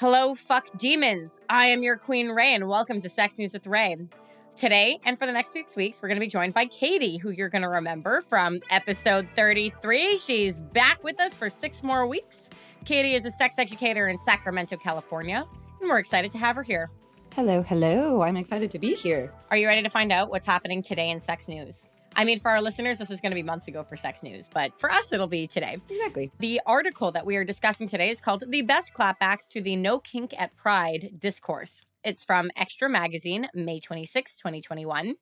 Hello, fuck demons. I am your Queen Ray, and welcome to Sex News with Ray. Today, and for the next 6 weeks, we're going to be joined by Katie, who you're going to remember from episode 33. She's back with us for 6 more weeks. Katie is a sex educator in Sacramento, California, and we're excited to have her here. Hello, hello. I'm excited to be here. Are you ready to find out what's happening today in sex news? I mean, for our listeners, this is going to be months ago for sex news, but for us, it'll be today. Exactly. The article that we are discussing today is called The Best Clapbacks to the No Kink at Pride Discourse. It's from Extra Magazine, May 26, 2021.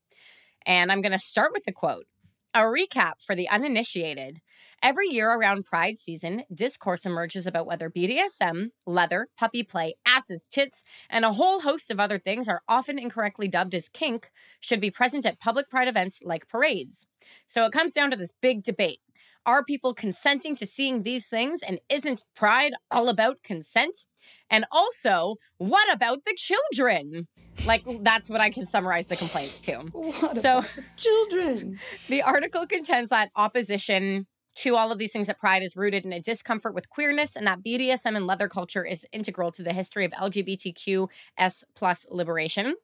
And I'm going to start with a quote. A recap for the uninitiated. Every year around Pride season, discourse emerges about whether BDSM, leather, puppy play, asses, tits, and a whole host of other things are often incorrectly dubbed as kink should be present at public Pride events like parades. So it comes down to this big debate. Are people consenting to seeing these things, and isn't Pride all about consent? And also, what about the children? Like, that's what I can summarize the complaints to. What about the children? The article contends that opposition to all of these things at Pride is rooted in a discomfort with queerness, and that BDSM and leather culture is integral to the history of LGBTQS plus liberation.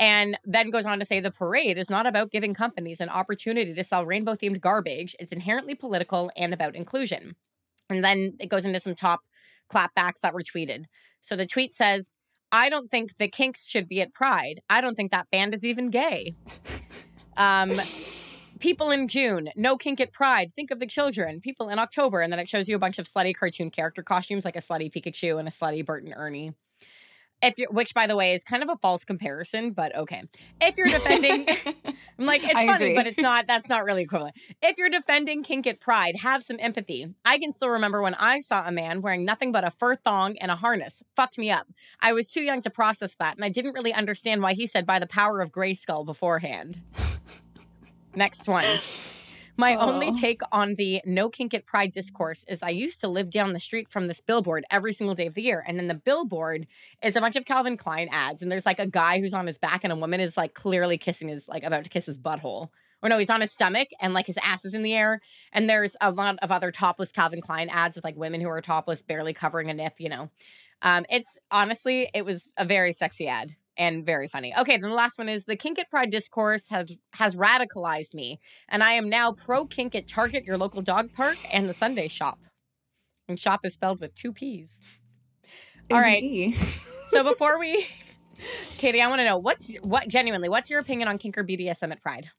And then goes on to say the parade is not about giving companies an opportunity to sell rainbow-themed garbage. It's inherently political and about inclusion. And then it goes into some top clapbacks that were tweeted. So the tweet says, I don't think the kinks should be at Pride. I don't think that band is even gay. People in June, no kink at Pride. Think of the children. People in October. And then it shows you a bunch of slutty cartoon character costumes, like a slutty Pikachu and a slutty Bert and Ernie. Which, by the way, is kind of a false comparison, but okay. If you're defending, I'm like, it's funny, but it's not, that's not really equivalent. If you're defending kink at Pride, have some empathy. I can still remember when I saw a man wearing nothing but a fur thong and a harness. Fucked me up. I was too young to process that, and I didn't really understand why he said by the power of Grayskull beforehand. Next one. My only take on the no kink at Pride discourse is I used to live down the street from this billboard every single day of the year. And then the billboard is a bunch of Calvin Klein ads. And there's like a guy who's on his back and a woman is like clearly kissing his, like about to kiss his butthole. Or no, he's on his stomach and like his ass is in the air. And there's a lot of other topless Calvin Klein ads with like women who are topless, barely covering a nip, you know. It's honestly, it was a very sexy ad. And very funny. Okay, then the last one is the kink at Pride discourse has radicalized me, and I am now pro-kink at Target, your local dog park, and the Sunday shop. And shop is spelled with 2 P's. All right. So before we, Katie, I want to know what's your opinion on kink or BDSM at Pride?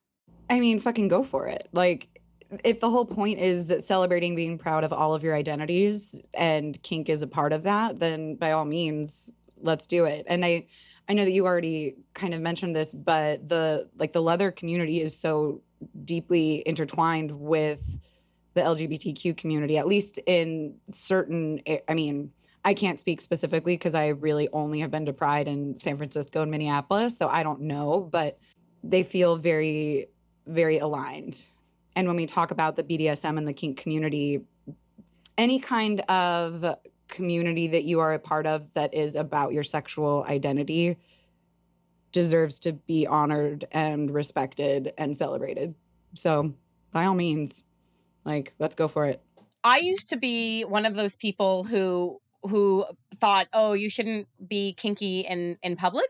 I mean, fucking go for it. Like, if the whole point is celebrating being proud of all of your identities and kink is a part of that, then by all means, let's do it. And I know that you already kind of mentioned this, but the leather community is so deeply intertwined with the LGBTQ community, at least in certain, I mean, I can't speak specifically because I really only have been to Pride in San Francisco and Minneapolis, so I don't know, but they feel very, very aligned. And when we talk about the BDSM and the kink community, any kind of community that you are a part of that is about your sexual identity deserves to be honored and respected and celebrated. So by all means, like, let's go for it. I used to be one of those people who thought, oh, you shouldn't be kinky in public.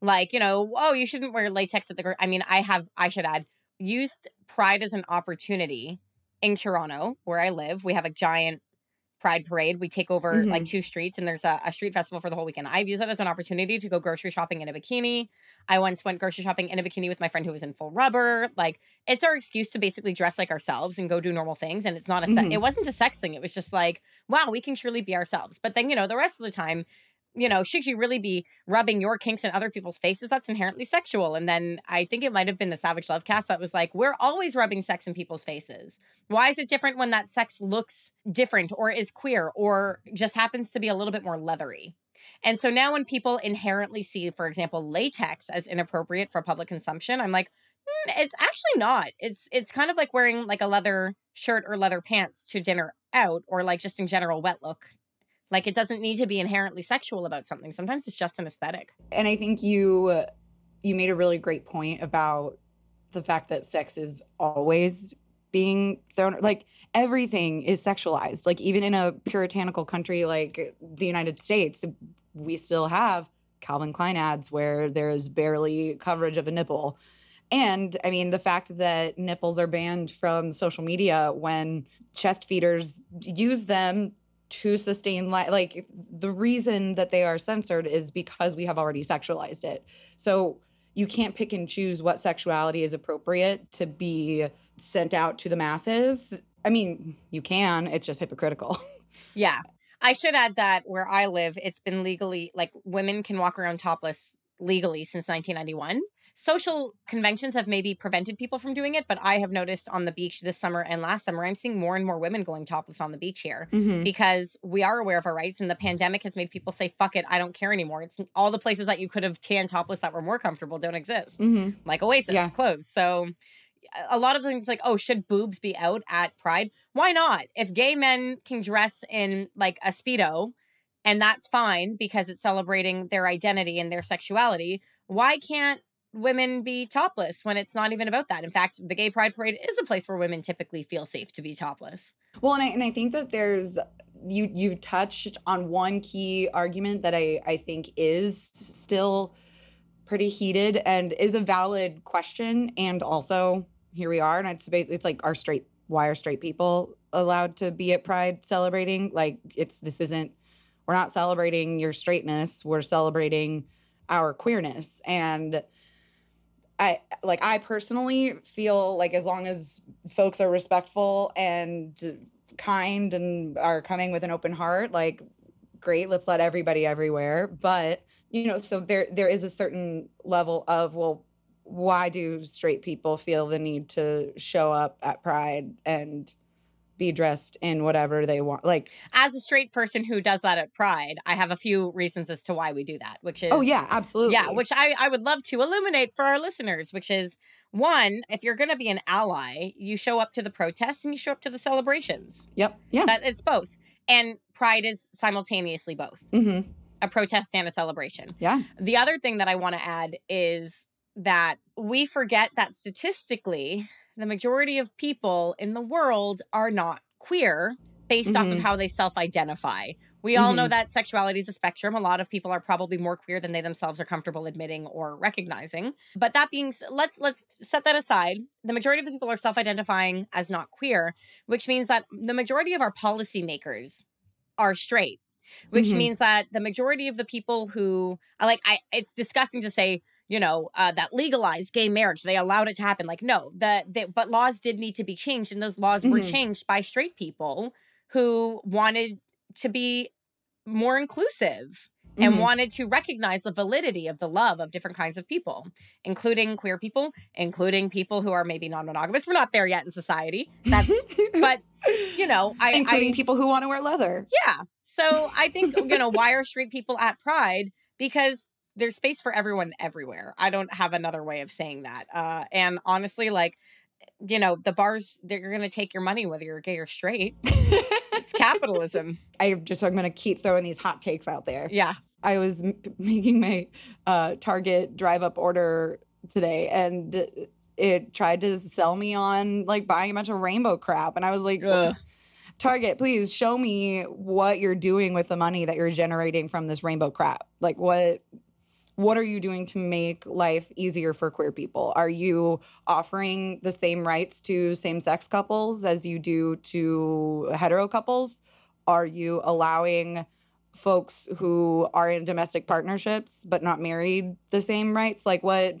Like, you know, oh, you shouldn't wear latex at the... I mean, I should add, used Pride as an opportunity in Toronto, where I live. We have a giant Pride parade. We take over like 2 streets, and there's a street festival for the whole weekend. I've used that as an opportunity to go grocery shopping in a bikini. I once went grocery shopping in a bikini with my friend who was in full rubber. Like, it's our excuse to basically dress like ourselves and go do normal things. And it's not it wasn't a sex thing. It was just like, wow, we can truly be ourselves. But then, you know, the rest of the time, you know, should you really be rubbing your kinks in other people's faces? That's inherently sexual. And then I think it might have been the Savage Love cast that was like, we're always rubbing sex in people's faces. Why is it different when that sex looks different or is queer or just happens to be a little bit more leathery? And so now when people inherently see, for example, latex as inappropriate for public consumption, I'm like, it's actually not. It's kind of like wearing like a leather shirt or leather pants to dinner out, or like just in general wet look. Like, it doesn't need to be inherently sexual about something. Sometimes it's just an aesthetic. And I think you made a really great point about the fact that sex is always being thrown. Like, everything is sexualized. Like, even in a puritanical country like the United States, we still have Calvin Klein ads where there's barely coverage of a nipple. And, I mean, the fact that nipples are banned from social media when chest feeders use them to sustain like, the reason that they are censored is because we have already sexualized it. So you can't pick and choose what sexuality is appropriate to be sent out to the masses. I mean, you can. It's just hypocritical. Yeah. I should add that where I live, it's been legally, like, women can walk around topless legally since 1991. Social conventions have maybe prevented people from doing it, but I have noticed on the beach this summer and last summer, I'm seeing more and more women going topless on the beach here because we are aware of our rights, and the pandemic has made people say, fuck it, I don't care anymore. It's all the places that you could have tan topless that were more comfortable don't exist, like Oasis, closed. So a lot of things like, oh, should boobs be out at Pride? Why not? If gay men can dress in like a Speedo, and that's fine because it's celebrating their identity and their sexuality, why can't women be topless when it's not even about that? In fact, the Gay Pride Parade is a place where women typically feel safe to be topless. Well, and I think that there's, you've touched on one key argument that I think is still pretty heated and is a valid question. And also, here we are. And it's like, why are straight people allowed to be at Pride celebrating? Like, we're not celebrating your straightness. We're celebrating our queerness. And I personally feel like as long as folks are respectful and kind and are coming with an open heart, like, great, let's let everybody everywhere. But, you know, so there is a certain level of, well, why do straight people feel the need to show up at Pride and be dressed in whatever they want? Like, as a straight person who does that at Pride, I have a few reasons as to why we do that, which is, oh yeah, absolutely. Yeah, which I would love to illuminate for our listeners, which is, one, if you're going to be an ally, you show up to the protests and you show up to the celebrations. Yep. Yeah. That it's both. And Pride is simultaneously both. Mm-hmm. A protest and a celebration. Yeah. The other thing that I want to add is that we forget that statistically, the majority of people in the world are not queer based off of how they self-identify. We all know that sexuality is a spectrum. A lot of people are probably more queer than they themselves are comfortable admitting or recognizing. But that being, let's set that aside. The majority of the people are self-identifying as not queer, which means that the majority of our policymakers are straight, which means that the majority of the people who are like, it's disgusting to say, you know, that legalized gay marriage, they allowed it to happen. Like, no, but laws did need to be changed. And those laws were changed by straight people who wanted to be more inclusive and wanted to recognize the validity of the love of different kinds of people, including queer people, including people who are maybe non-monogamous. We're not there yet in society. But, you know, including people who want to wear leather. Yeah. So I think, you know, why are straight people at Pride? Because there's space for everyone everywhere. I don't have another way of saying that. And honestly, like, you know, the bars, they're going to take your money, whether you're gay or straight. It's capitalism. I'm going to keep throwing these hot takes out there. Yeah. I was making my Target drive-up order today, and it tried to sell me on, like, buying a bunch of rainbow crap. And I was like, Target, please show me what you're doing with the money that you're generating from this rainbow crap. Like, what are you doing to make life easier for queer people? Are you offering the same rights to same-sex couples as you do to hetero couples? Are you allowing folks who are in domestic partnerships but not married the same rights? Like, what?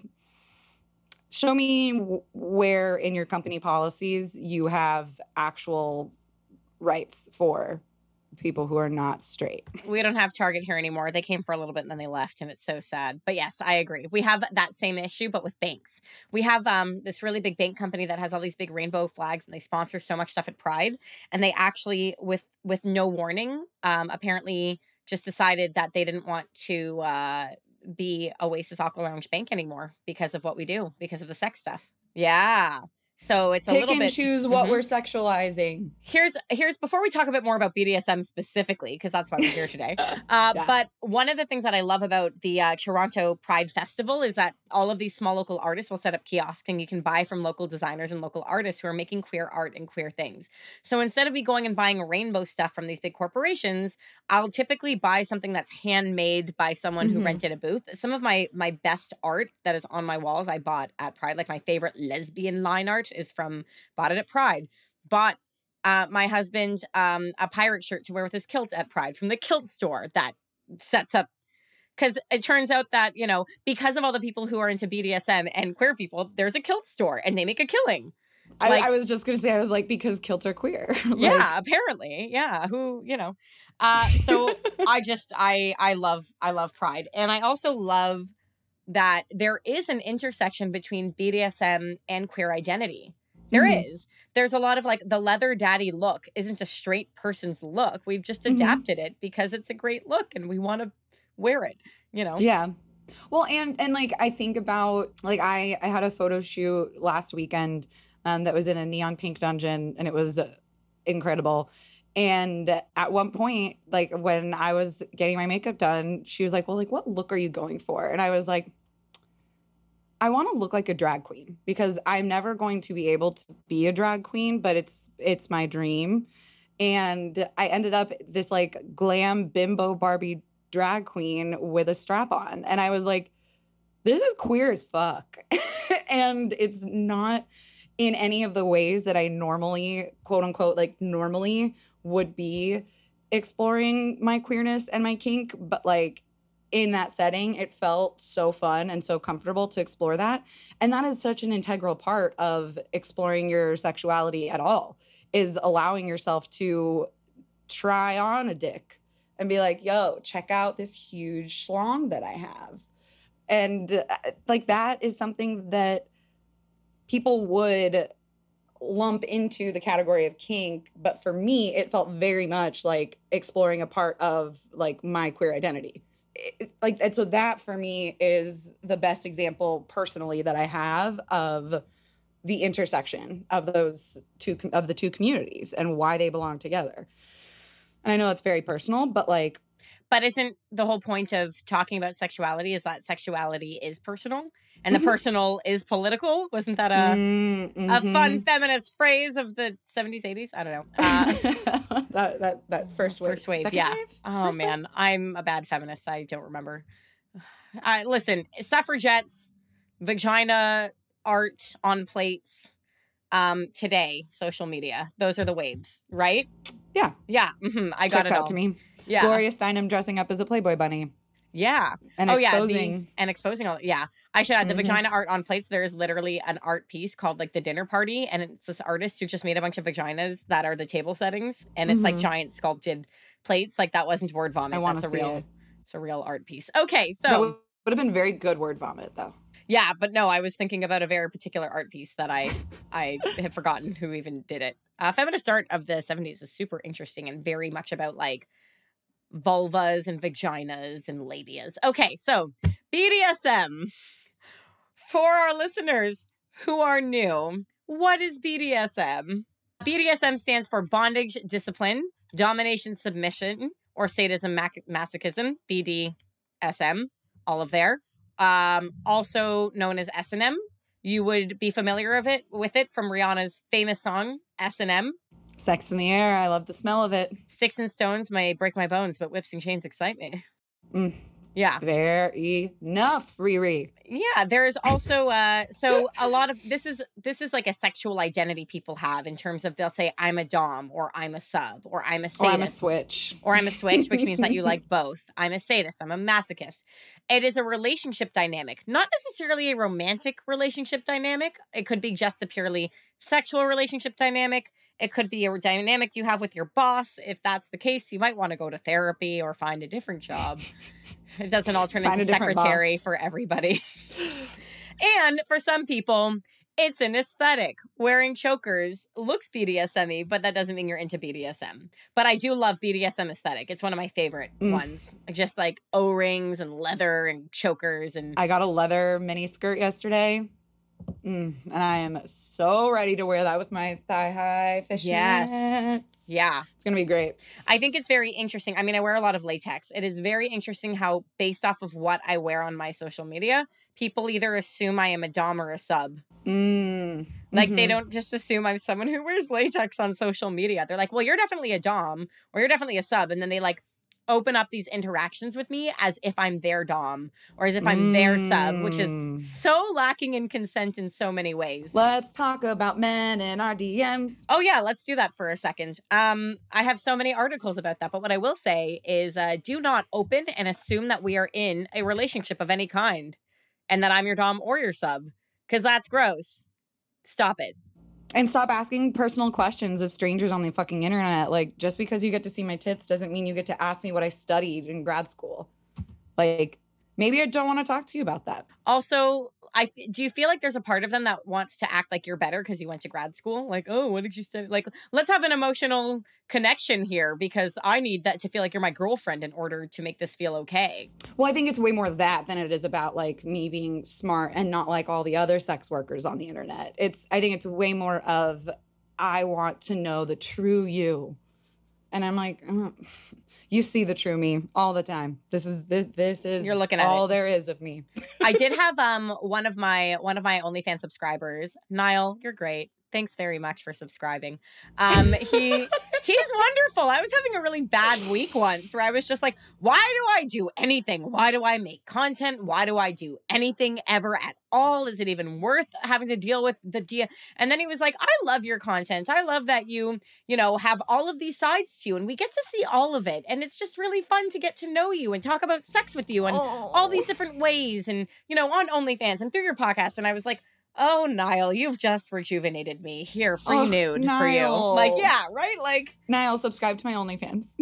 Show me where in your company policies you have actual rights for people who are not straight. We don't have Target here anymore. They came for a little bit and then they left, and it's so sad. But yes, I agree. We have that same issue, but with banks. We have this really big bank company that has all these big rainbow flags, and they sponsor so much stuff at Pride. And they actually, with no warning, apparently just decided that they didn't want to be Oasis Aqua Lounge Bank anymore because of what we do, because of the sex stuff. Yeah. So it's a pick little bit... Pick and choose what we're sexualizing. Here's before we talk a bit more about BDSM specifically, because that's why we're here today. Yeah. But one of the things that I love about the Toronto Pride Festival is that all of these small local artists will set up kiosks and you can buy from local designers and local artists who are making queer art and queer things. So instead of me going and buying rainbow stuff from these big corporations, I'll typically buy something that's handmade by someone who rented a booth. Some of my best art that is on my walls I bought at Pride, like my favorite lesbian line art is from, bought it at Pride. Bought my husband a pirate shirt to wear with his kilt at Pride from the kilt store that sets up, because it turns out that, you know, because of all the people who are into BDSM and queer people, there's a kilt store and they make a killing. I was just going to say, I was like, because kilts are queer. Yeah, apparently. Yeah. Who, you know. So I love Pride. And I also love that there is an intersection between BDSM and queer identity. There is. There's a lot of like the leather daddy look isn't a straight person's look. We've just adapted it because it's a great look and we want to wear it, you know? Yeah. Well, and like, I think about like, I had a photo shoot last weekend that was in a neon pink dungeon and it was incredible. And at one point, like when I was getting my makeup done, she was like, well, like, what look are you going for? And I was like, I want to look like a drag queen because I'm never going to be able to be a drag queen, but it's my dream. And I ended up this like glam bimbo Barbie drag queen with a strap on. And I was like, this is queer as fuck. And it's not in any of the ways that I normally, quote unquote, like normally would be exploring my queerness and my kink. But like in that setting, it felt so fun and so comfortable to explore that. And that is such an integral part of exploring your sexuality at all, is allowing yourself to try on a dick and be like, yo, check out this huge schlong that I have. And like that is something that people would lump into the category of kink. But for me, it felt very much like exploring a part of like my queer identity. Like, and so that for me is the best example personally that I have of the intersection of those two, of the two communities and why they belong together. And I know that's very personal, but like, but isn't the whole point of talking about sexuality is that sexuality is personal and the personal is political? Wasn't that a fun feminist phrase of the 70s, 80s? I don't know. That first wave. First wave, second yeah. Wave? Oh, first man. Wave? I'm a bad feminist. I don't remember. Listen, suffragettes, vagina art on plates, today, social media. Those are the waves, right? Yeah. Yeah. I got it all. Checks out to me. Yeah. Gloria Steinem dressing up as a Playboy bunny. Yeah. And exposing. Yeah, and exposing all. Yeah. I should add the vagina art on plates. There is literally an art piece called like The Dinner Party. And it's this artist who just made a bunch of vaginas that are the table settings. And it's like giant sculpted plates. Like that wasn't word vomit. It's a real art piece. Okay. So that would have been very good word vomit though. Yeah. But no, I was thinking about a very particular art piece that I had forgotten who even did it. Feminist art of the 70s is super interesting and very much about like vulvas and vaginas and labias. Okay, so BDSM. For our listeners who are new, what is BDSM? BDSM stands for bondage, discipline, domination, submission, or sadism, masochism, BDSM, all of there. Also known as S&M. You would be familiar with it from Rihanna's famous song, S&M. Sex in the air. I love the smell of it. Sticks and stones may break my bones, but whips and chains excite me. Yeah. Fair enough, Riri. Yeah, there is also, so a lot of, this is like a sexual identity people have in terms of they'll say, I'm a dom, or I'm a sub, or I'm a sadist. Or I'm a switch. Or I'm a switch, which means that you like both. I'm a sadist. I'm a masochist. It is a relationship dynamic, not necessarily a romantic relationship dynamic. It could be just a purely sexual relationship dynamic. It could be a dynamic you have with your boss. If that's the case, you might want to go to therapy or find a different job. It doesn't all turn into secretary for everybody. And for some people, it's an aesthetic. Wearing chokers looks BDSM-y, but that doesn't mean you're into BDSM. But I do love BDSM aesthetic. It's one of my favorite ones. Just like O-rings and leather and chokers. And I got a leather mini skirt yesterday. And I am so ready to wear that with my thigh-high fishnets. Yes. Yeah. It's going to be great. I think it's very interesting. I mean, I wear a lot of latex. It is very interesting how, based off of what I wear on my social media, people either assume I am a dom or a sub. Like, they don't just assume I'm someone who wears latex on social media. They're like, well, you're definitely a dom or you're definitely a sub. And then they, like, open up these interactions with me as if I'm their dom or as if I'm their sub, which is so lacking in consent in so many ways. Let's talk about men and our DMs. Oh yeah, let's do that for a second. I have so many articles about that, but what I will say is do not open and assume that we are in a relationship of any kind and that I'm your dom or your sub, because that's gross. Stop it. And stop asking personal questions of strangers on the fucking internet. Like, just because you get to see my tits doesn't mean you get to ask me what I studied in grad school. Like, maybe I don't want to talk to you about that. Also, do you feel like there's a part of them that wants to act like you're better because you went to grad school? Like, oh, what did you study? Like, let's have an emotional connection here because I need that to feel like you're my girlfriend in order to make this feel okay. Well, I think it's way more that than it is about, like, me being smart and not like all the other sex workers on the internet. I think it's way more of, I want to know the true you. And I'm like, oh, you see the true me all the time. This is You're looking at all there is of me. I did have one of my OnlyFans subscribers, Niall. You're great. Thanks very much for subscribing. He's wonderful. I was having a really bad week once where I was just like, why do I do anything? Why do I make content? Why do I do anything ever at all? Is it even worth having to deal with the DM? And then he was like, I love your content. I love that you have all of these sides to you and we get to see all of it. And it's just really fun to get to know you and talk about sex with you and all these different ways and, on OnlyFans and through your podcast. And I was like, oh, Niall, you've just rejuvenated me. Here, free nude Niall. For you. Like, yeah, right? Like, Niall, subscribe to my OnlyFans.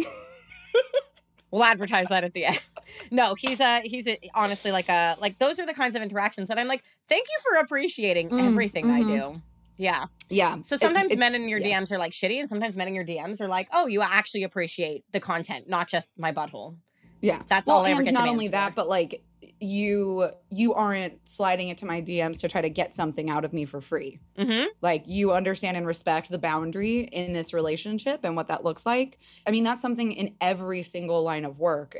We'll advertise that at the end. No, he's honestly those are the kinds of interactions that I'm like, thank you for appreciating everything I do. Yeah. Yeah. So sometimes men in your DMs are like shitty, and sometimes men in your DMs are like, oh, you actually appreciate the content, not just my butthole. Yeah. That's all I ever get to answer. Not only that, but like, you aren't sliding into my DMs to try to get something out of me for free. Mm-hmm. Like, you understand and respect the boundary in this relationship and what that looks like. I mean, that's something in every single line of work.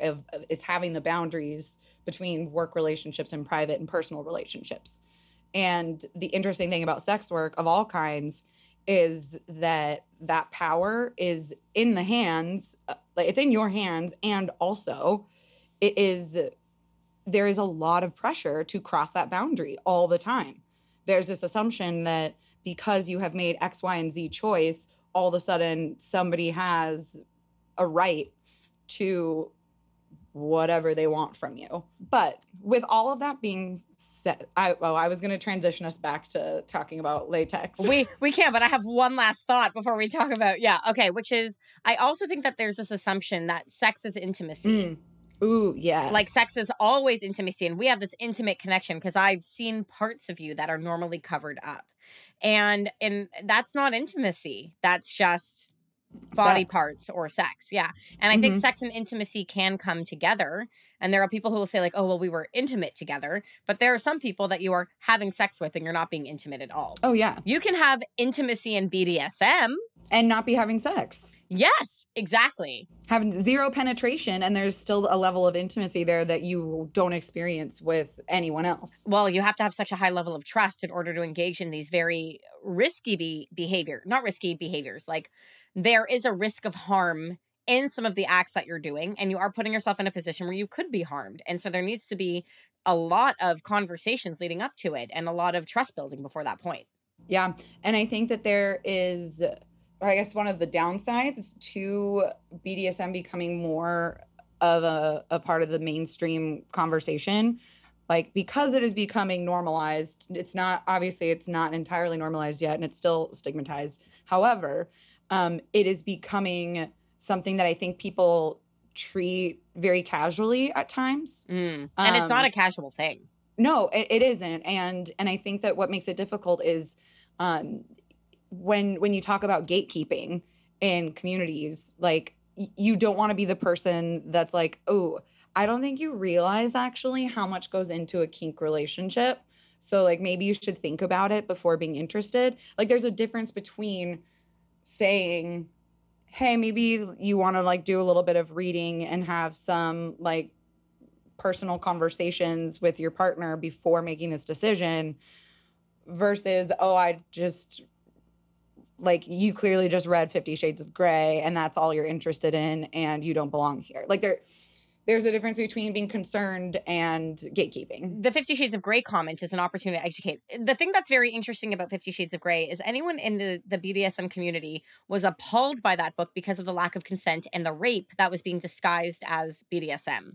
It's having the boundaries between work relationships and private and personal relationships. And the interesting thing about sex work of all kinds is that power is in the hands. It's in your hands. And also it is... there is a lot of pressure to cross that boundary all the time. There's this assumption that because you have made X, Y, and Z choice, all of a sudden somebody has a right to whatever they want from you. But with all of that being said, I was going to transition us back to talking about latex. We can, but I have one last thought before we talk about, which is, I also think that there's this assumption that sex is intimacy. Ooh, yeah. Like, sex is always intimacy, and we have this intimate connection because I've seen parts of you that are normally covered up. And that's not intimacy. That's just body parts or sex. Yeah. And I think sex and intimacy can come together. And there are people who will say, like, oh, well, we were intimate together. But there are some people that you are having sex with and you're not being intimate at all. Oh, yeah. You can have intimacy and BDSM. And not be having sex. Yes, exactly. Having zero penetration, and there's still a level of intimacy there that you don't experience with anyone else. Well, you have to have such a high level of trust in order to engage in these very risky behavior. Not risky behaviors. Like, there is a risk of harm in some of the acts that you're doing, and you are putting yourself in a position where you could be harmed. And so there needs to be a lot of conversations leading up to it and a lot of trust building before that point. Yeah. And I think that there is, I guess, one of the downsides to BDSM becoming more of a part of the mainstream conversation. Like, because it is becoming normalized, it's not entirely normalized yet, and it's still stigmatized. However, it is becoming something that I think people treat very casually at times. And it's not a casual thing. No, it isn't. And I think that what makes it difficult is when you talk about gatekeeping in communities, like, you don't want to be the person that's like, oh, I don't think you realize actually how much goes into a kink relationship. So like maybe you should think about it before being interested. Like there's a difference between saying, hey, maybe you want to like do a little bit of reading and have some like personal conversations with your partner before making this decision versus, oh, I just like you clearly just read 50 Shades of Grey and that's all you're interested in and you don't belong here. Like there's a difference between being concerned and gatekeeping. The 50 Shades of Grey comment is an opportunity to educate. The thing that's very interesting about 50 Shades of Grey is anyone in the BDSM community was appalled by that book because of the lack of consent and the rape that was being disguised as BDSM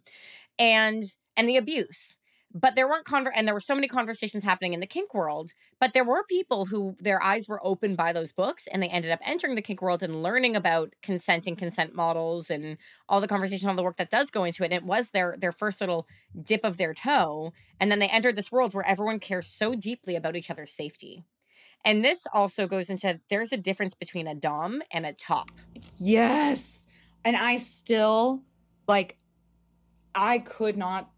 and the abuse. But there weren't and there were so many conversations happening in the kink world, but there were people who their eyes were opened by those books and they ended up entering the kink world and learning about consent and consent models and all the conversation, all the work that does go into it. And it was their first little dip of their toe. And then they entered this world where everyone cares so deeply about each other's safety. And this also goes into, there's a difference between a dom and a top. Yes. And I still, like, I could not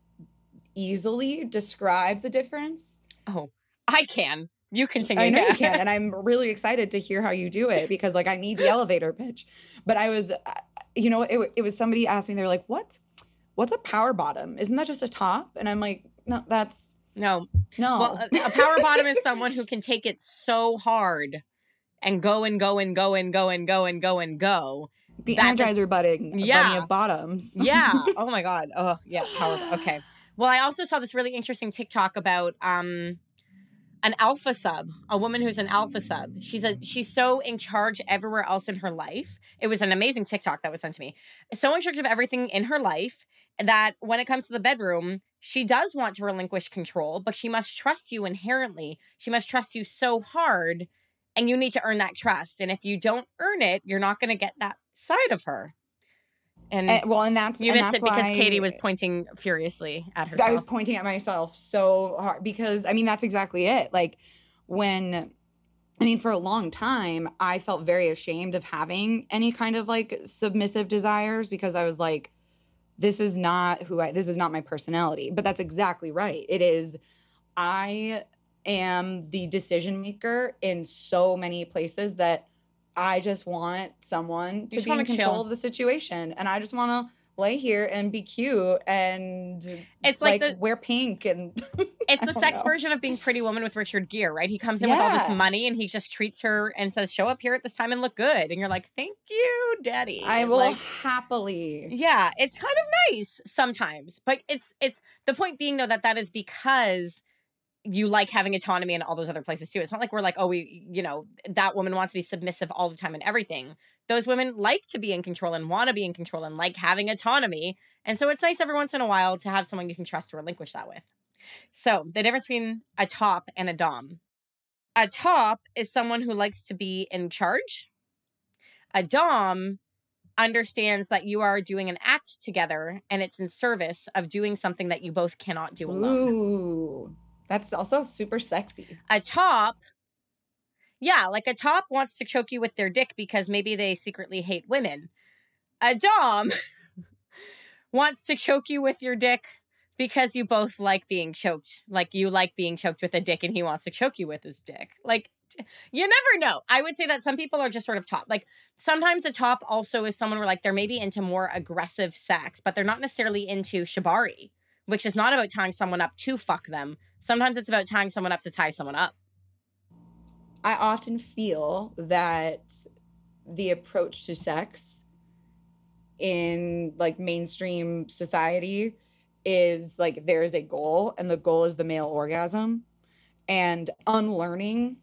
easily describe the difference. Oh, I can. You continue. I know you can. And I'm really excited to hear how you do it because like I need the elevator pitch. But I was, you know, it was somebody asked me, they're like, what's a power bottom? Isn't that just a top? And I'm like, no, that's. No. Well, a power bottom is someone who can take it so hard and go. The Energizer bunny of bottoms. Yeah. Oh my God. Oh yeah. Power. Okay. Well, I also saw this really interesting TikTok about an alpha sub, a woman who's an alpha sub. She's so in charge everywhere else in her life. It was an amazing TikTok that was sent to me. So in charge of everything in her life that when it comes to the bedroom, she does want to relinquish control, but she must trust you inherently. She must trust you so hard, and you need to earn that trust. And if you don't earn it, you're not going to get that side of her. And that's you missed it because Katie was pointing furiously at herself. I was pointing at myself so hard because I mean that's exactly it. Like for a long time I felt very ashamed of having any kind of like submissive desires because I was like, this is not my personality. But that's exactly right. It is. I am the decision maker in so many places that I just want someone to be in control of the situation. And I just want to lay here and be cute and it's like wear pink. And it's the sex version of being Pretty Woman with Richard Gere, right? He comes in with all this money and he just treats her and says, show up here at this time and look good. And you're like, thank you, daddy. I will happily. Yeah, it's kind of nice sometimes. But it's the point being, though, that is because you like having autonomy in all those other places too. It's not like we're like, oh, that woman wants to be submissive all the time and everything. Those women like to be in control and want to be in control and like having autonomy. And so it's nice every once in a while to have someone you can trust to relinquish that with. So the difference between a top and a dom. A top is someone who likes to be in charge. A dom understands that you are doing an act together and it's in service of doing something that you both cannot do alone. Ooh. That's also super sexy. A top wants to choke you with their dick because maybe they secretly hate women. A dom wants to choke you with your dick because you both like being choked. Like you like being choked with a dick and he wants to choke you with his dick. Like you never know. I would say that some people are just sort of top. Like sometimes a top also is someone where like they're maybe into more aggressive sex, but they're not necessarily into shibari, which is not about tying someone up to fuck them. Sometimes it's about tying someone up to tie someone up. I often feel that the approach to sex in like mainstream society is like there is a goal and the goal is the male orgasm. And unlearning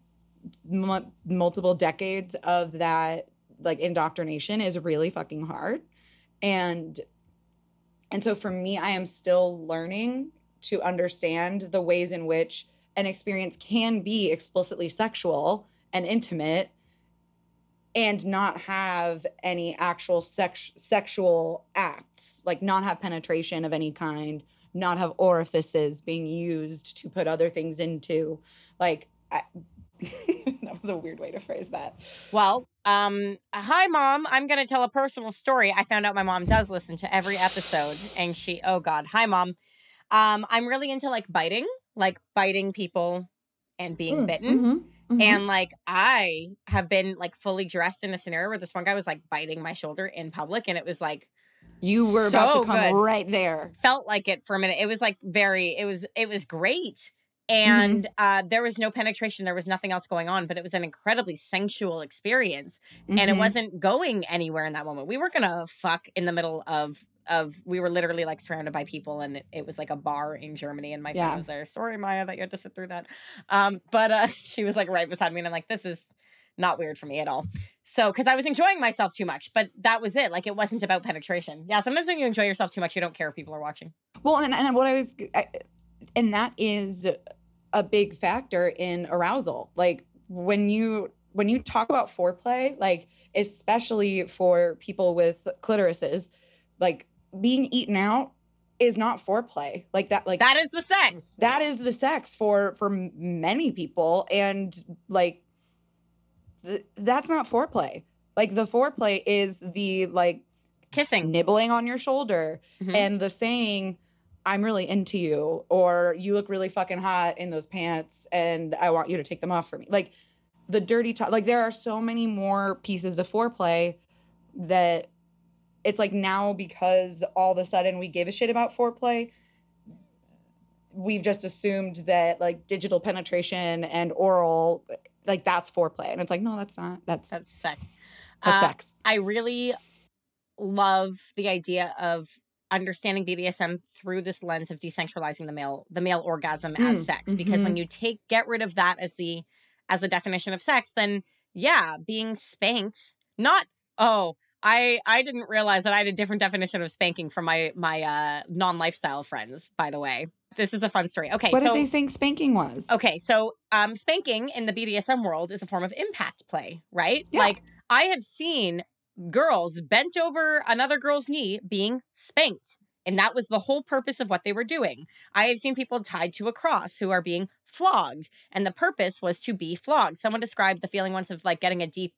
multiple decades of that like indoctrination is really fucking hard. And so for me, I am still learning to understand the ways in which an experience can be explicitly sexual and intimate and not have any actual sexual acts, like not have penetration of any kind, not have orifices being used to put other things into. Like, that was a weird way to phrase that. Well, hi, Mom. I'm going to tell a personal story. I found out my mom does listen to every episode and she, oh God, hi, Mom. I'm really into like biting like biting people and being bitten. Mm-hmm. Mm-hmm. And like, I have been like fully dressed in a scenario where this one guy was like biting my shoulder in public. And it was like, you were so about to come good. Right there. Felt like it for a minute. It was like it was great. And there was no penetration. There was nothing else going on, but it was an incredibly sensual experience. Mm-hmm. And it wasn't going anywhere in that moment. We weren't going to fuck in the middle of we were literally like surrounded by people, and it was like a bar in Germany, and my friend was there. Sorry, Maya, that you had to sit through that. But she was like right beside me, and I'm like, this is not weird for me at all. So, because I was enjoying myself too much, but that was it. Like, it wasn't about penetration. Yeah, sometimes when you enjoy yourself too much, you don't care if people are watching. Well, and what I was... and that is a big factor in arousal. Like, when you talk about foreplay, like, especially for people with clitorises, like, being eaten out is not foreplay. Like that, like that is the sex. That is the sex for many people. And like, that's not foreplay. Like, the foreplay is the like kissing, nibbling on your shoulder, and the saying, I'm really into you, or you look really fucking hot in those pants and I want you to take them off for me. Like, the dirty talk, like, there are so many more pieces to foreplay that it's like, now because all of a sudden we give a shit about foreplay, we've just assumed that like digital penetration and oral, like, that's foreplay. And it's like, no, that's not. That's sex. That's sex. I really love the idea of understanding BDSM through this lens of decentralizing the male orgasm as sex, because when you get rid of that as a definition of sex, then being spanked, not, oh, I didn't realize that I had a different definition of spanking from my non-lifestyle friends, by the way. This is a fun story. Okay. What did they think spanking was? Okay. So spanking in the BDSM world is a form of impact play, right? Yeah. Like, I have seen girls bent over another girl's knee being spanked. And that was the whole purpose of what they were doing. I have seen people tied to a cross who are being flogged. And the purpose was to be flogged. Someone described the feeling once of like getting a deep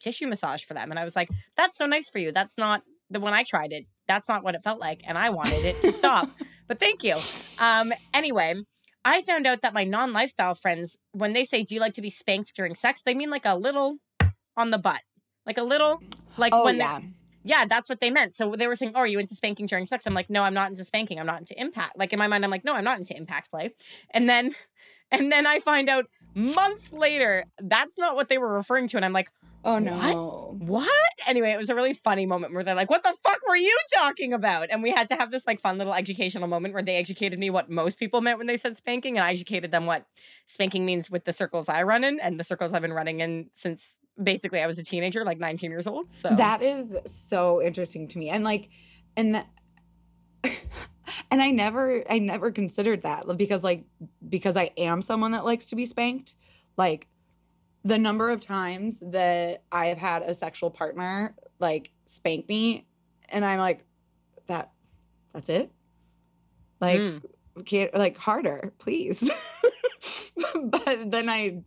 tissue massage for them. And I was like, that's so nice for you. That's not the one I tried it. That's not what it felt like. And I wanted it to stop. But thank you. Anyway, I found out that my non-lifestyle friends, when they say, do you like to be spanked during sex? They mean like a little on the butt. Like a little, like that's what they meant. So they were saying, oh, are you into spanking during sex? I'm like, no, I'm not into spanking. I'm not into impact. Like, in my mind, I'm like, no, I'm not into impact play. And then I find out months later, that's not what they were referring to. And I'm like, oh no, what? Anyway, it was a really funny moment where they're like, what the fuck were you talking about? And we had to have this like fun little educational moment where they educated me what most people meant when they said spanking. And I educated them what spanking means with the circles I run in and the circles I've been running in since basically I was a teenager, like 19 years old. So that is so interesting to me. And like, and I never considered that because I am someone that likes to be spanked. Like, the number of times that I have had a sexual partner like spank me, and I'm like, that's it. Like, can't, like, harder, please. But then I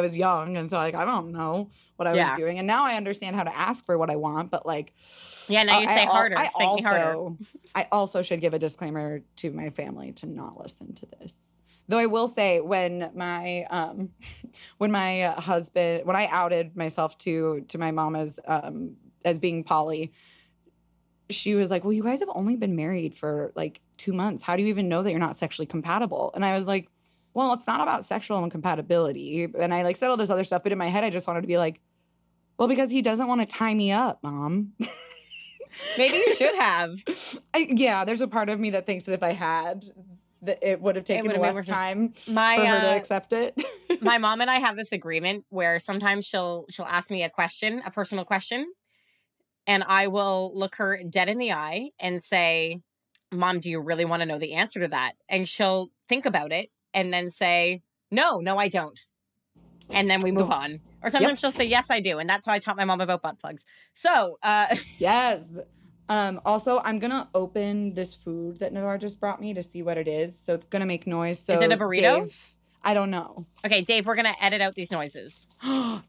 was young, and so like, I don't know what I was doing, and now I understand how to ask for what I want. But like, now you say harder. I also should give a disclaimer to my family to not listen to this. Though I will say, when I outed myself to my mom as being poly, she was like, "Well, you guys have only been married for like 2 months. How do you even know that you're not sexually compatible?" And I was like, well, it's not about sexual incompatibility. And I like said all this other stuff, but in my head, I just wanted to be like, well, because he doesn't want to tie me up, Mom. Maybe you should have. There's a part of me that thinks that if I had, that it would have taken less time for her to accept it. My mom and I have this agreement where sometimes she'll ask me a question, a personal question, and I will look her dead in the eye and say, Mom, do you really want to know the answer to that? And she'll think about it. And then say, no, I don't. And then we move on. Or sometimes she'll say, yes, I do. And that's how I taught my mom about butt plugs. So. Yes. Also, I'm going to open this food that Navar just brought me to see what it is. So it's going to make noise. So, is it a burrito? Dave, I don't know. Okay, Dave, we're going to edit out these noises.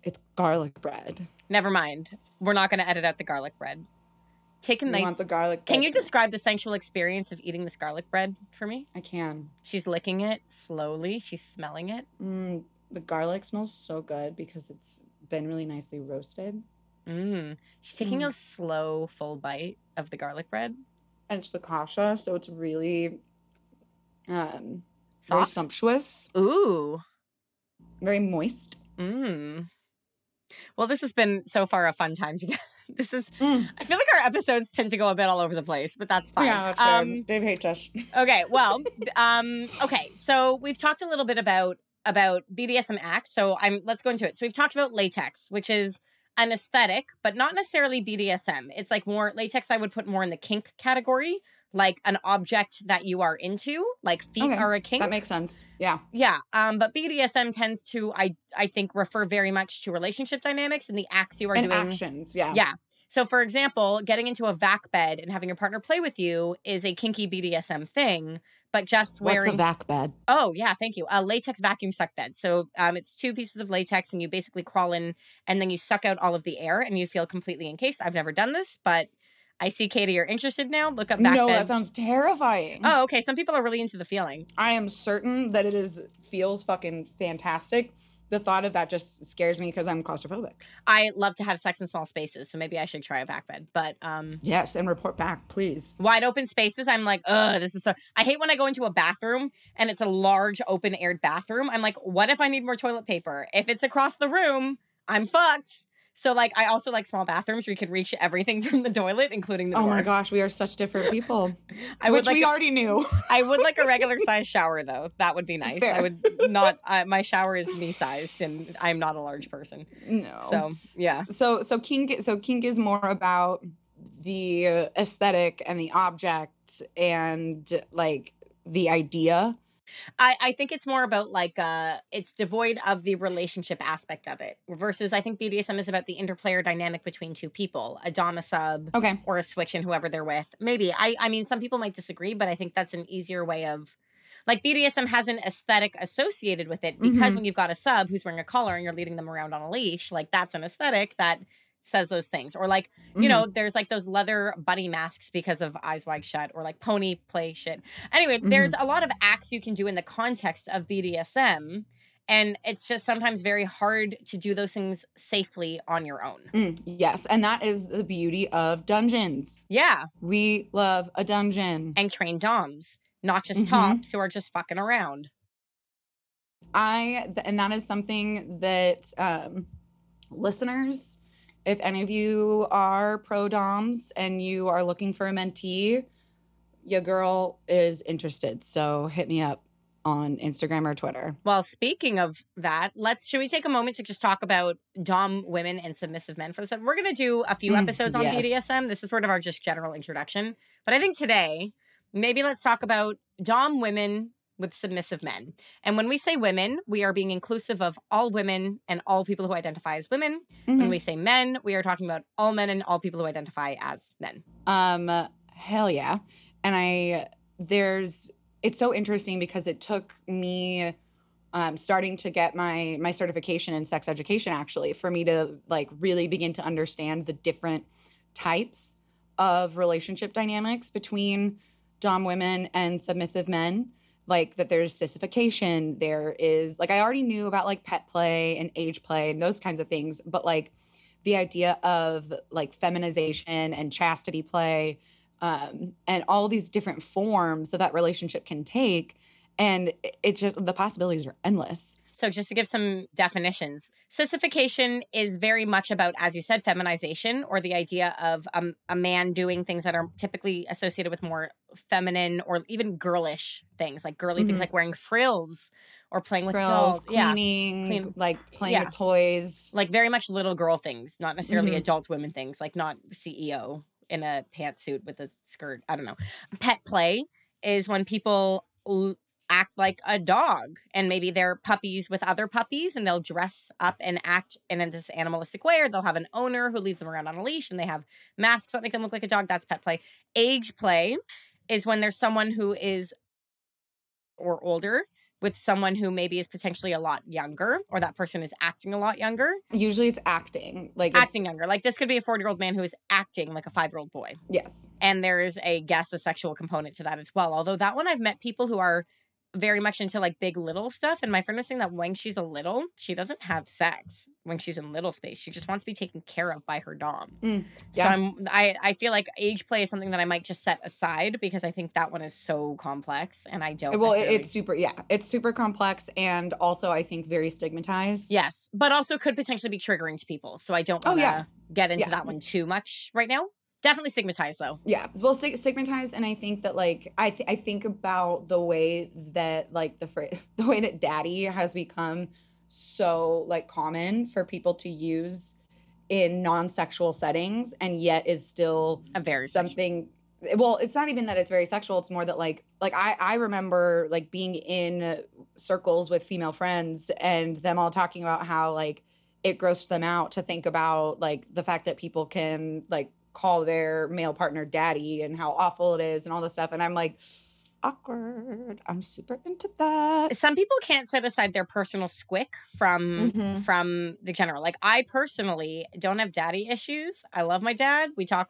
It's garlic bread. Never mind. We're not going to edit out the garlic bread. Take a nice... You want the garlic bread. Can you describe the sensual experience of eating this garlic bread for me? I can. She's licking it slowly. She's smelling it. The garlic smells so good because it's been really nicely roasted. She's taking a slow, full bite of the garlic bread. And it's focaccia, so it's really very sumptuous. Ooh. Very moist. Well, this has been so far a fun time together. I feel like our episodes tend to go a bit all over the place, but that's fine. Yeah, that's good. Dave hates us. Okay, well, so we've talked a little bit about BDSM acts, so let's go into it. So we've talked about latex, which is an aesthetic, but not necessarily BDSM. It's like more latex I would put more in the kink category, like an object that you are into, like feet are a kink. That makes sense. Yeah. Yeah. But BDSM tends to, I think, refer very much to relationship dynamics and the acts you are doing. And actions, yeah. Yeah. So, for example, getting into a vac bed and having your partner play with you is a kinky BDSM thing, but just wearing... What's a vac bed? Oh, yeah, thank you. A latex vacuum suck bed. So it's two pieces of latex and you basically crawl in and then you suck out all of the air and you feel completely encased. I've never done this, but I see, Katie, you're interested now. Look up vac beds. No, that sounds terrifying. Oh, okay. Some people are really into the feeling. I am certain that feels fucking fantastic. The thought of that just scares me because I'm claustrophobic. I love to have sex in small spaces, so maybe I should try a back bed. But yes, and report back, please. Wide open spaces, I'm like, ugh, this is so... I hate when I go into a bathroom and it's a large open-aired bathroom. I'm like, what if I need more toilet paper? If it's across the room, I'm fucked. So, like, I also like small bathrooms where you can reach everything from the toilet, including the door. Oh, my gosh. We are such different people, we already knew. I would like a regular-sized shower, though. That would be nice. Fair. I would not... my shower is me-sized, and I'm not a large person. No. So, yeah. So kink is more about the aesthetic and the object and, like, the idea. I think it's more about like it's devoid of the relationship aspect of it versus I think BDSM is about the interplayer dynamic between two people, a dom, a sub, or a switch and whoever they're with. Maybe. I mean, some people might disagree, but I think that's an easier way of like BDSM has an aesthetic associated with it because when you've got a sub who's wearing a collar and you're leading them around on a leash, like that's an aesthetic that says those things. Or like, you know, there's like those leather bunny masks because of Eyes Wide Shut or like pony play shit. Anyway, there's a lot of acts you can do in the context of BDSM. And it's just sometimes very hard to do those things safely on your own. Yes. And that is the beauty of dungeons. Yeah. We love a dungeon. And trained doms, not just tops who are just fucking around. And that is something that listeners... If any of you are pro-doms and you are looking for a mentee, your girl is interested. So hit me up on Instagram or Twitter. Well, speaking of that, should we take a moment to just talk about dom women and submissive men for this? We're going to do a few episodes on BDSM. This is sort of our just general introduction. But I think today, maybe let's talk about dom women with submissive men. And when we say women, we are being inclusive of all women and all people who identify as women. When we say men, we are talking about all men and all people who identify as men. Hell yeah. And it's so interesting because it took me starting to get my certification in sex education, actually, for me to like really begin to understand the different types of relationship dynamics between dom women and submissive men. Like that there's sissification, there is like I already knew about like pet play and age play and those kinds of things, but like the idea of like feminization and chastity play and all these different forms that relationship can take. And it's just the possibilities are endless. So just to give some definitions, sissification is very much about, as you said, feminization or the idea of a man doing things that are typically associated with more feminine or even girlish things, like girly things like wearing frills or playing with dolls. Cleaning, like playing with toys. Like very much little girl things, not necessarily adult women things, like not CEO in a pantsuit with a skirt. I don't know. Pet play is when people... act like a dog, and maybe they're puppies with other puppies, and they'll dress up and act in this animalistic way, or they'll have an owner who leads them around on a leash, and they have masks that make them look like a dog. That's pet play. Age play is when there's someone who is or older with someone who maybe is potentially a lot younger, or that person is acting a lot younger. Usually it's acting. Younger. Like, this could be a 40-year-old man who is acting like a 5-year-old boy. Yes. And there is a sexual component to that as well. Although that one, I've met people who are very much into, like, big little stuff. And my friend was saying that when she's a little, she doesn't have sex when she's in little space. She just wants to be taken care of by her dom. Yeah. So I feel like age play is something that I might just set aside, because I think that one is so complex, and I don't it's super complex, and also I think very stigmatized. Yes. But also could potentially be triggering to people. So I don't want to get into that one too much right now. Definitely stigmatized, though. Yeah. Well, stigmatized, and I think that, like, I think about the way that, like, the way that daddy has become so, like, common for people to use in non-sexual settings, and yet is still well, it's not even that it's very sexual. It's more that, like I remember, like, being in circles with female friends and them all talking about how, like, it grossed them out to think about, like, the fact that people can, like, call their male partner daddy and how awful it is and all this stuff. And I'm like, awkward. I'm super into that. Some people can't set aside their personal squick from the general. Like, I personally don't have daddy issues. I love my dad. We talk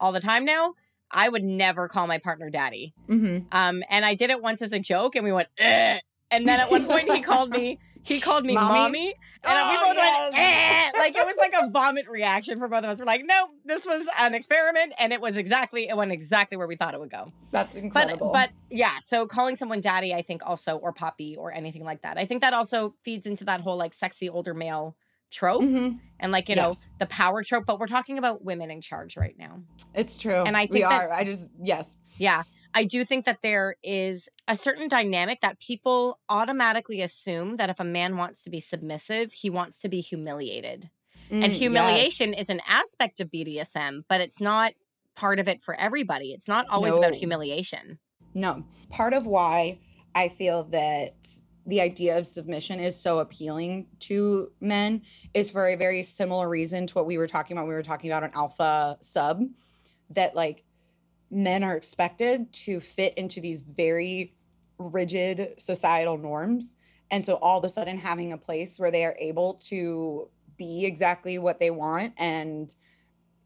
all the time now. I would never call my partner daddy. Mm-hmm. And I did it once as a joke, and we went, ugh. And then at one point he called me mommy. And we both went, eh. Like, it was like a vomit reaction for both of us. We're like, no, this was an experiment, and it went exactly where we thought it would go. That's incredible. But yeah, so calling someone daddy, I think also, or poppy or anything like that. I think that also feeds into that whole, like, sexy older male trope and, like, you know, the power trope. But we're talking about women in charge right now. It's true. And I think I do think that there is a certain dynamic that people automatically assume that if a man wants to be submissive, he wants to be humiliated. And humiliation is an aspect of BDSM, but it's not part of it for everybody. It's not always about humiliation. No. Part of why I feel that the idea of submission is so appealing to men is for a very similar reason to what we were talking about when we were talking about an alpha sub, that, like, men are expected to fit into these very rigid societal norms. And so all of a sudden having a place where they are able to be exactly what they want and,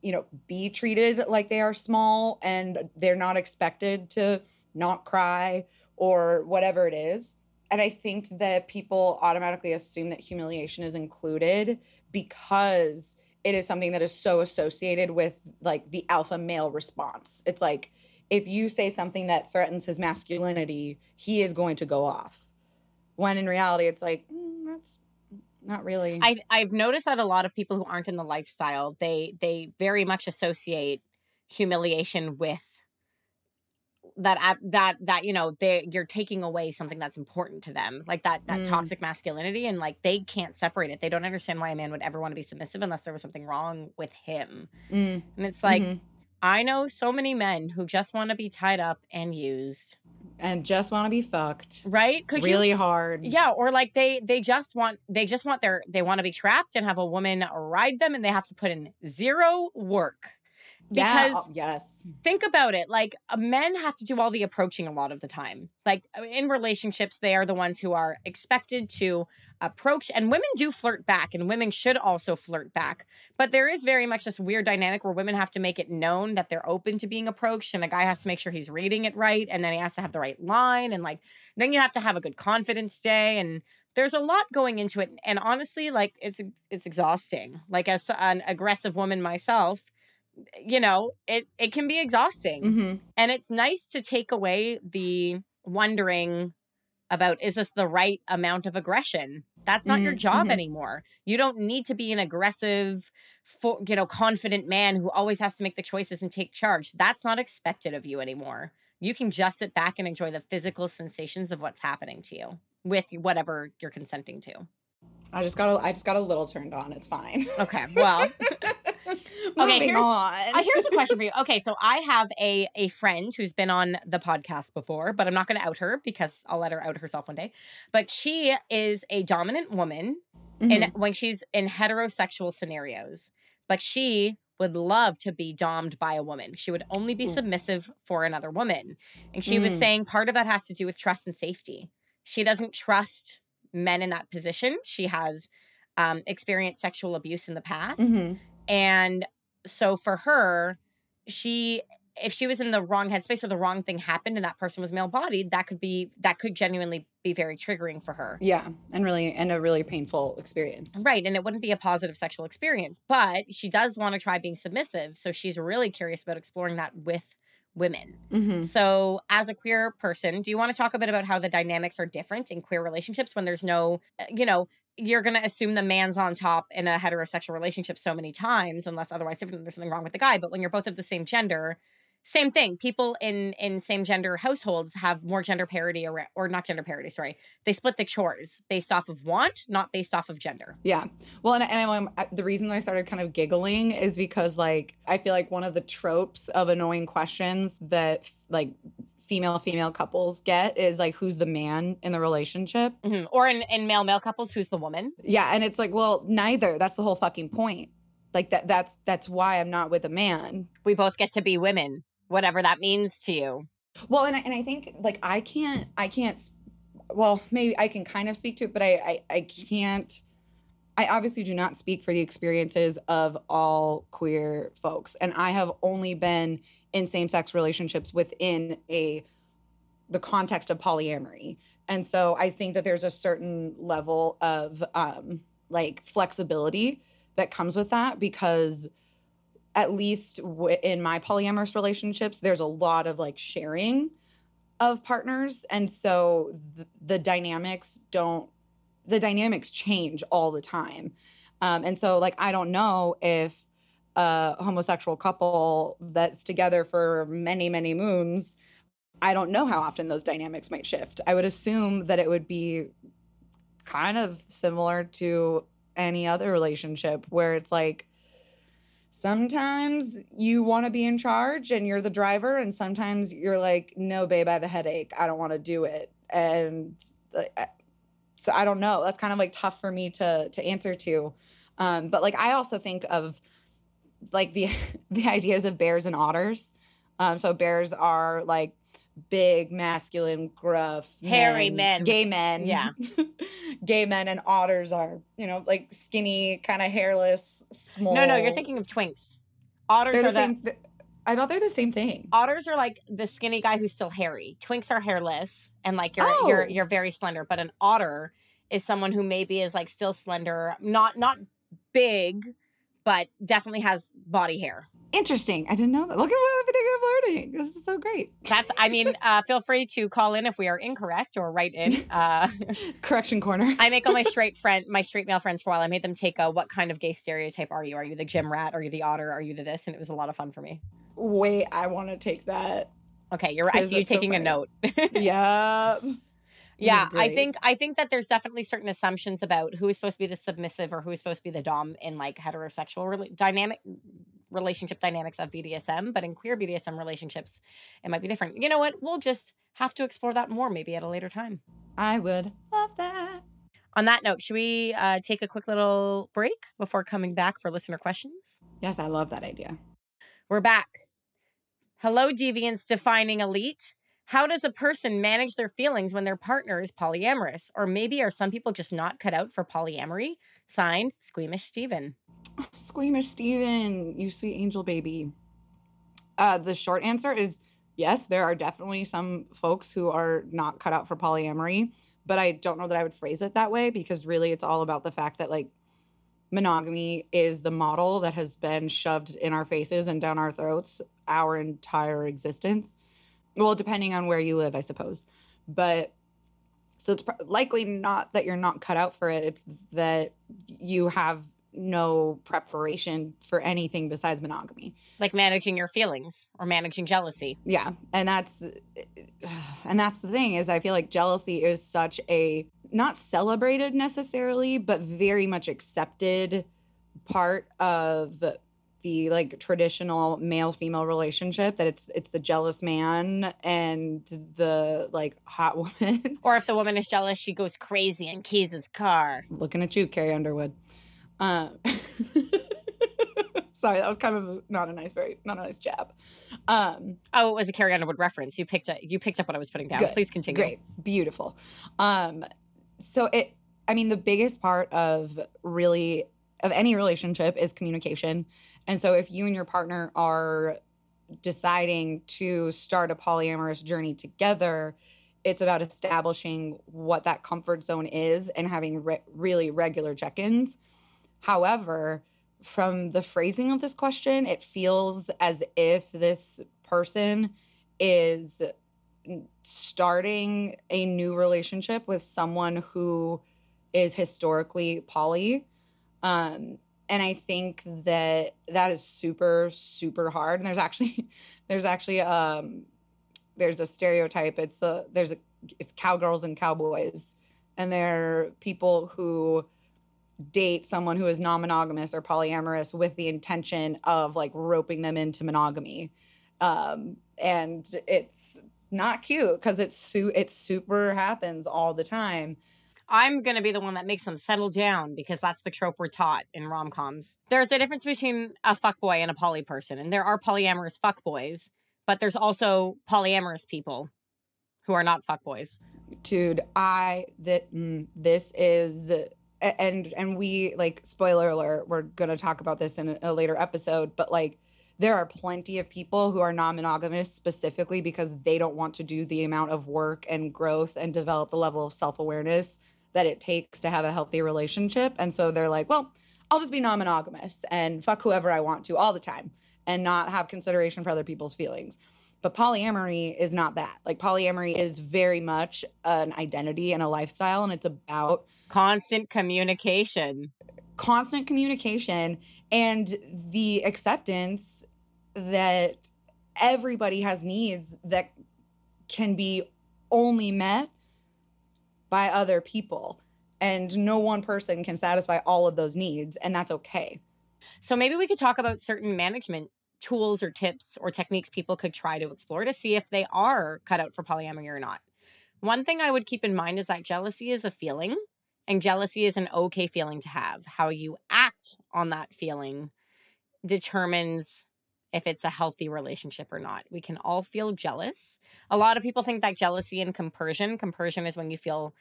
you know, be treated like they are small, and they're not expected to not cry or whatever it is. And I think that people automatically assume that humiliation is included because it is something that is so associated with, like, the alpha male response. It's like, if you say something that threatens his masculinity, he is going to go off. When in reality, it's like, that's not really. I've noticed that a lot of people who aren't in the lifestyle, they very much associate humiliation with that you know, you're taking away something that's important to them, like that toxic masculinity, and, like, they can't separate it. They don't understand why a man would ever want to be submissive unless there was something wrong with him. And it's like, I know so many men who just want to be tied up and used and just want to be fucked, right? Really hard. Yeah. Or, like, they want to be trapped and have a woman ride them, and they have to put in zero work. Because think about it, like, men have to do all the approaching a lot of the time. Like, in relationships, they are the ones who are expected to approach, and women do flirt back, and women should also flirt back. But there is very much this weird dynamic where women have to make it known that they're open to being approached, and a guy has to make sure he's reading it right, and then he has to have the right line, and, like, then you have to have a good confidence day, and there's a lot going into it. And honestly, like, it's exhausting. Like, as an aggressive woman myself, you know, it can be exhausting. And it's nice to take away the wondering about, is this the right amount of aggression? That's not your job anymore. You don't need to be an aggressive, confident man who always has to make the choices and take charge. That's not expected of you anymore. You can just sit back and enjoy the physical sensations of what's happening to you with whatever you're consenting to. I just got a little turned on. It's fine. Okay. Well, here's a question for you. Okay, so I have a friend who's been on the podcast before, but I'm not going to out her because I'll let her out herself one day. But she is a dominant woman when she's in heterosexual scenarios, but she would love to be dommed by a woman. She would only be submissive for another woman. And she was saying part of that has to do with trust and safety. She doesn't trust men in that position. She has experienced sexual abuse in the past. Mm-hmm. And so for her, if she was in the wrong headspace or the wrong thing happened and that person was male-bodied, that could genuinely be very triggering for her. Yeah, and a really painful experience. Right, and it wouldn't be a positive sexual experience. But she does want to try being submissive, so she's really curious about exploring that with women. Mm-hmm. So as a queer person, do you want to talk a bit about how the dynamics are different in queer relationships when there's no, you're going to assume the man's on top in a heterosexual relationship so many times, unless otherwise different, there's something wrong with the guy. But when you're both of the same gender, same thing. People in same gender households have more gender parity or not gender parity, sorry. They split the chores based off of want, not based off of gender. Yeah. Well, and the reason that I started kind of giggling is because I feel like one of the tropes of annoying questions that female couples get is who's the man in the relationship? Mm-hmm. Or in male couples, who's the woman? Yeah. And it's well, neither. That's the whole fucking point. That's why I'm not with a man. We both get to be women, whatever that means to you. Well, and I think I can't, maybe I can kind of speak to it, but I can't. I obviously do not speak for the experiences of all queer folks. And I have only been in same-sex relationships within the context of polyamory. And so I think that there's a certain level of flexibility that comes with that, because at least in my polyamorous relationships, there's a lot of sharing of partners. And so the dynamics change all the time. And so I don't know if a homosexual couple that's together for many, many moons, I don't know how often those dynamics might shift. I would assume that it would be kind of similar to any other relationship where it's sometimes you want to be in charge and you're the driver, and sometimes you're no, babe, I have a headache. I don't want to do it. And so I don't know. That's kind of tough for me to answer to. But I also think of the ideas of bears and otters. So bears are big, masculine, gruff, hairy men, gay men. Yeah. Gay men, and otters are, skinny, kind of hairless, small. No, you're thinking of twinks. Otters are the same. I thought they're the same thing. Otters are the skinny guy who's still hairy. Twinks are hairless and you're very slender, but an otter is someone who maybe is still slender, not big, but definitely has body hair. Interesting. I didn't know that. Look at everything I'm learning. This is so great. Feel free to call in if we are incorrect or write in. Correction corner. I make all my straight male friends for a while. I made them take what kind of gay stereotype are you? Are you the gym rat? Are you the otter? Are you the this? And it was a lot of fun for me. Wait, I want to take that. Okay, you're right. I see you taking a note. Yeah. Yeah, I think that there's definitely certain assumptions about who is supposed to be the submissive or who is supposed to be the dom in heterosexual relationship dynamics of BDSM, but in queer BDSM relationships, it might be different. You know what? We'll just have to explore that more maybe at a later time. I would love that. On that note, should we take a quick little break before coming back for listener questions? Yes, I love that idea. We're back. Hello, Deviants Defining Elite. How does a person manage their feelings when their partner is polyamorous? Or maybe are some people just not cut out for polyamory? Signed, Squeamish Steven. Oh, Squeamish Steven, you sweet angel baby. The short answer is yes, there are definitely some folks who are not cut out for polyamory. But I don't know that I would phrase it that way, because really it's all about the fact that monogamy is the model that has been shoved in our faces and down our throats our entire existence. Well, depending on where you live, I suppose. But so it's likely not that you're not cut out for it. It's that you have no preparation for anything besides monogamy. Managing your feelings or managing jealousy. Yeah. And that's the thing is I feel like jealousy is such a not celebrated necessarily, but very much accepted part of the traditional male-female relationship, that it's the jealous man and the hot woman. Or if the woman is jealous, she goes crazy and keys his car. Looking at you, Carrie Underwood. Sorry, that was kind of not a nice jab. It was a Carrie Underwood reference. You picked up what I was putting down. Good, please continue. Great, beautiful. The biggest part of any relationship is communication. And so if you and your partner are deciding to start a polyamorous journey together, it's about establishing what that comfort zone is and having really regular check-ins. However, from the phrasing of this question, it feels as if this person is starting a new relationship with someone who is historically poly. And I think that is super, super hard. And there's a stereotype. It's cowgirls and cowboys, and they're people who date someone who is non-monogamous or polyamorous with the intention of like roping them into monogamy. And it's not cute because it super happens all the time. I'm going to be the one that makes them settle down because that's the trope we're taught in rom-coms. There's a difference between a fuckboy and a poly person, and there are polyamorous fuckboys, but there's also polyamorous people who are not fuckboys. Dude, this is, and we, like, spoiler alert, we're going to talk about this in a later episode, but, like, there are plenty of people who are non-monogamous specifically because they don't want to do the amount of work and growth and develop the level of self-awareness that it takes to have a healthy relationship. And so they're like, well, I'll just be non-monogamous and fuck whoever I want to all the time and not have consideration for other people's feelings. But polyamory is not that. Like, polyamory is very much an identity and a lifestyle, and it's about constant communication and the acceptance that everybody has needs that can be only met by other people, and no one person can satisfy all of those needs, and that's okay. So maybe we could talk about certain management tools or tips or techniques people could try to explore to see if they are cut out for polyamory or not. One thing I would keep in mind is that jealousy is a feeling, and jealousy is an okay feeling to have. How you act on that feeling determines if it's a healthy relationship or not. We can all feel jealous. A lot of people think that jealousy and compersion is when you feel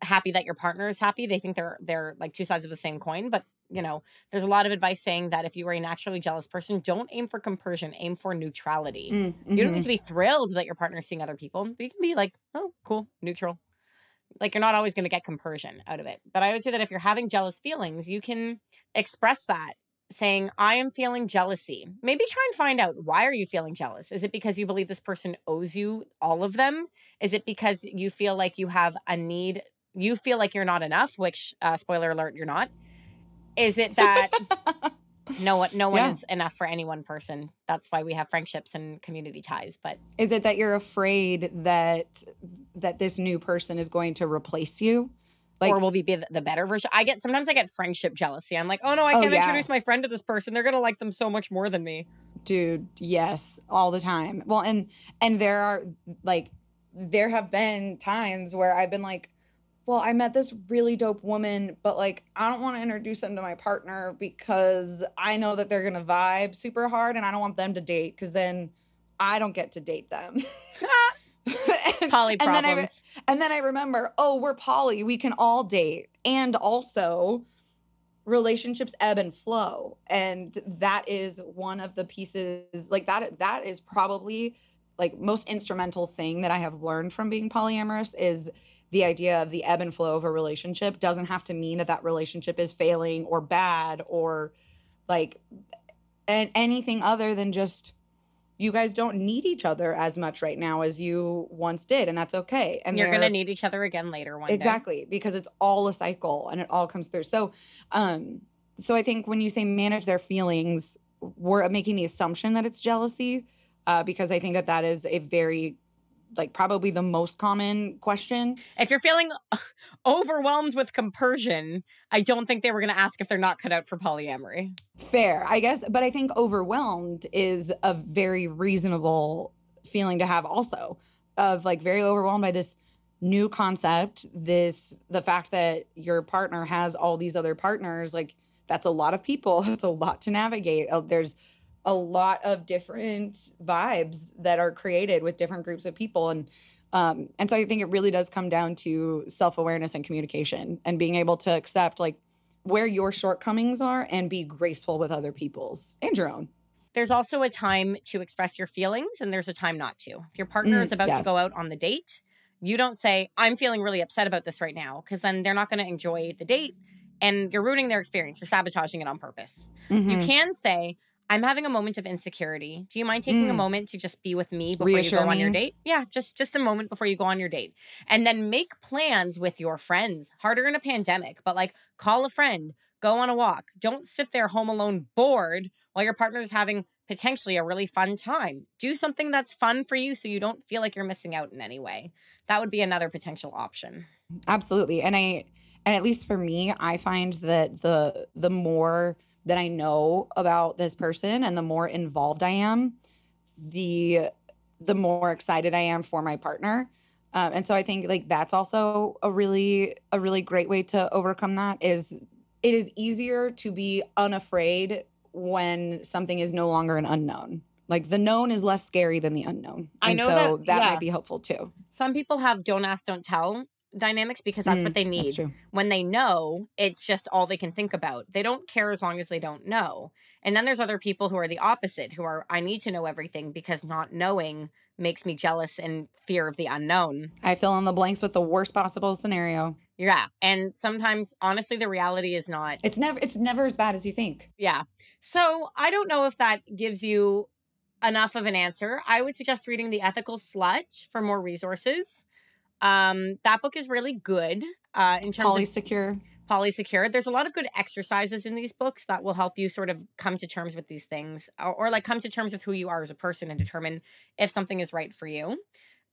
happy that your partner is happy. They think they're like two sides of the same coin, but you know, there's a lot of advice saying that if you are a naturally jealous person, don't aim for compersion, aim for neutrality. Mm-hmm. You don't need to be thrilled that your partner is seeing other people, but you can be like, oh, cool, neutral. Like, you're not always going to get compersion out of it. But I would say that if you're having jealous feelings, you can express that saying, I am feeling jealousy. Maybe try and find out, why are you feeling jealous? Is it because you believe this person owes you all of them? Is it because you feel like you have a need? You feel like you're not enough, which, spoiler alert, you're not. Is it that no one is enough for any one person? That's why we have friendships and community ties. But is it that you're afraid that this new person is going to replace you? Like, or will we be the better version? Sometimes I get friendship jealousy. I'm like, oh no, I can't introduce my friend to this person. They're going to like them so much more than me. Dude, yes, all the time. Well, and there have been times where I've been like, well, I met this really dope woman, but like, I don't want to introduce them to my partner because I know that they're going to vibe super hard and I don't want them to date because then I don't get to date them. Poly problems. And then I remember, oh, we're poly. We can all date. And also, relationships ebb and flow. And that is one of the pieces, like, that is probably, like, most instrumental thing that I have learned from being polyamorous is the idea of the ebb and flow of a relationship doesn't have to mean that relationship is failing or bad or, like, anything other than just, you guys don't need each other as much right now as you once did, and that's okay. And you're going to need each other again later one day. Exactly, because it's all a cycle and it all comes through. So I think when you say manage their feelings, we're making the assumption that it's jealousy, because I think that is a very, like, probably the most common question. If you're feeling overwhelmed with compersion, I don't think they were going to ask if they're not cut out for polyamory. Fair, I guess. But I think overwhelmed is a very reasonable feeling to have also, of like very overwhelmed by this new concept, the fact that your partner has all these other partners, like That's a lot of people. It's a lot to navigate. There's a lot of different vibes that are created with different groups of people. And so I think it really does come down to self-awareness and communication and being able to accept like where your shortcomings are and be graceful with other people's and your own. There's also a time to express your feelings and there's a time not to. If your partner is about to go out on the date, you don't say, I'm feeling really upset about this right now, because then they're not going to enjoy the date and you're ruining their experience. You're sabotaging it on purpose. Mm-hmm. You can say, I'm having a moment of insecurity. Do you mind taking a moment to just be with me before you go on your date? Yeah, just a moment before you go on your date. And then make plans with your friends. Harder in a pandemic, but like call a friend, go on a walk. Don't sit there home alone bored while your partner is having potentially a really fun time. Do something that's fun for you so you don't feel like you're missing out in any way. That would be another potential option. Absolutely. And at least for me, I find that the more that I know about this person and the more involved I am, the more excited I am for my partner. And so I think like that's also a really great way to overcome that is it is easier to be unafraid when something is no longer an unknown. Like the known is less scary than the unknown. And I know that might be helpful too. Some people have don't ask, don't tell dynamics because that's what they need. When they know, it's just all they can think about. They don't care as long as they don't know. And then there's other people who are the opposite, who are, I need to know everything because not knowing makes me jealous and fear of the unknown. I fill in the blanks with the worst possible scenario. Yeah. And sometimes, honestly, the reality is not. It's never as bad as you think. Yeah. So I don't know if that gives you enough of an answer. I would suggest reading The Ethical Slut for more resources. That book is really good. In terms Poly Secure. Poly Secure. There's a lot of good exercises in these books that will help you sort of come to terms with these things or like come to terms with who you are as a person and determine if something is right for you.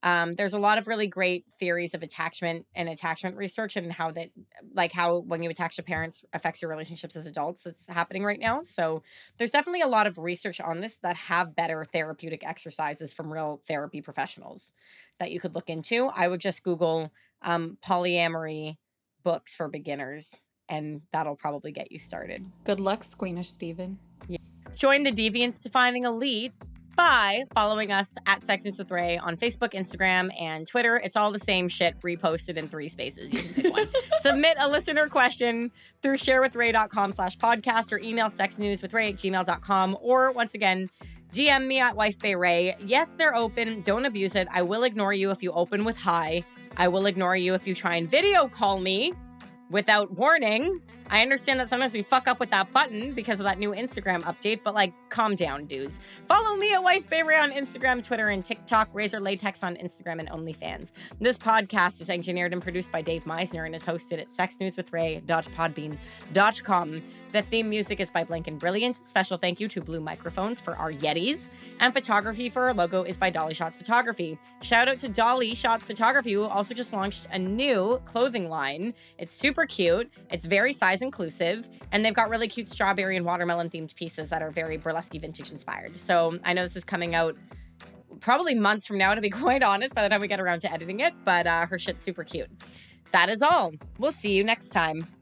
There's a lot of really great theories of attachment and attachment research and how that, like how when you attach to parents affects your relationships as adults that's happening right now. So there's definitely a lot of research on this that have better therapeutic exercises from real therapy professionals that you could look into. I would just Google polyamory books for beginners and that'll probably get you started. Good luck, squeamish Steven. Yeah. Join the Deviants to Finding a Lead by following us at Sections with Ray on Facebook, Instagram, and Twitter. It's all the same shit reposted in three spaces. You can pick one. Submit a listener question through sharewithray.com/podcast or email sexnewswithray@gmail.com. Or once again, DM me at WifeBayRay. Yes, they're open. Don't abuse it. I will ignore you if you open with hi. I will ignore you if you try and video call me without warning. I understand that sometimes we fuck up with that button because of that new Instagram update, but like, calm down, dudes. Follow me at WifeBayRay on Instagram, Twitter, and TikTok, Razor Latex on Instagram and OnlyFans. This podcast is engineered and produced by Dave Meisner and is hosted at sexnewswithray.podbean.com. The theme music is by Blank'n and Brilliant. Special thank you to Blue Microphones for our Yetis. And photography for our logo is by Dolly Shots Photography. Shout out to Dolly Shots Photography, who also just launched a new clothing line. It's super cute. It's very size inclusive, and they've got really cute strawberry and watermelon themed pieces that are very burlesque vintage inspired. So I know this is coming out probably months from now, to be quite honest, by the time we get around to editing it, but her shit's super cute. That is all. We'll see you next time.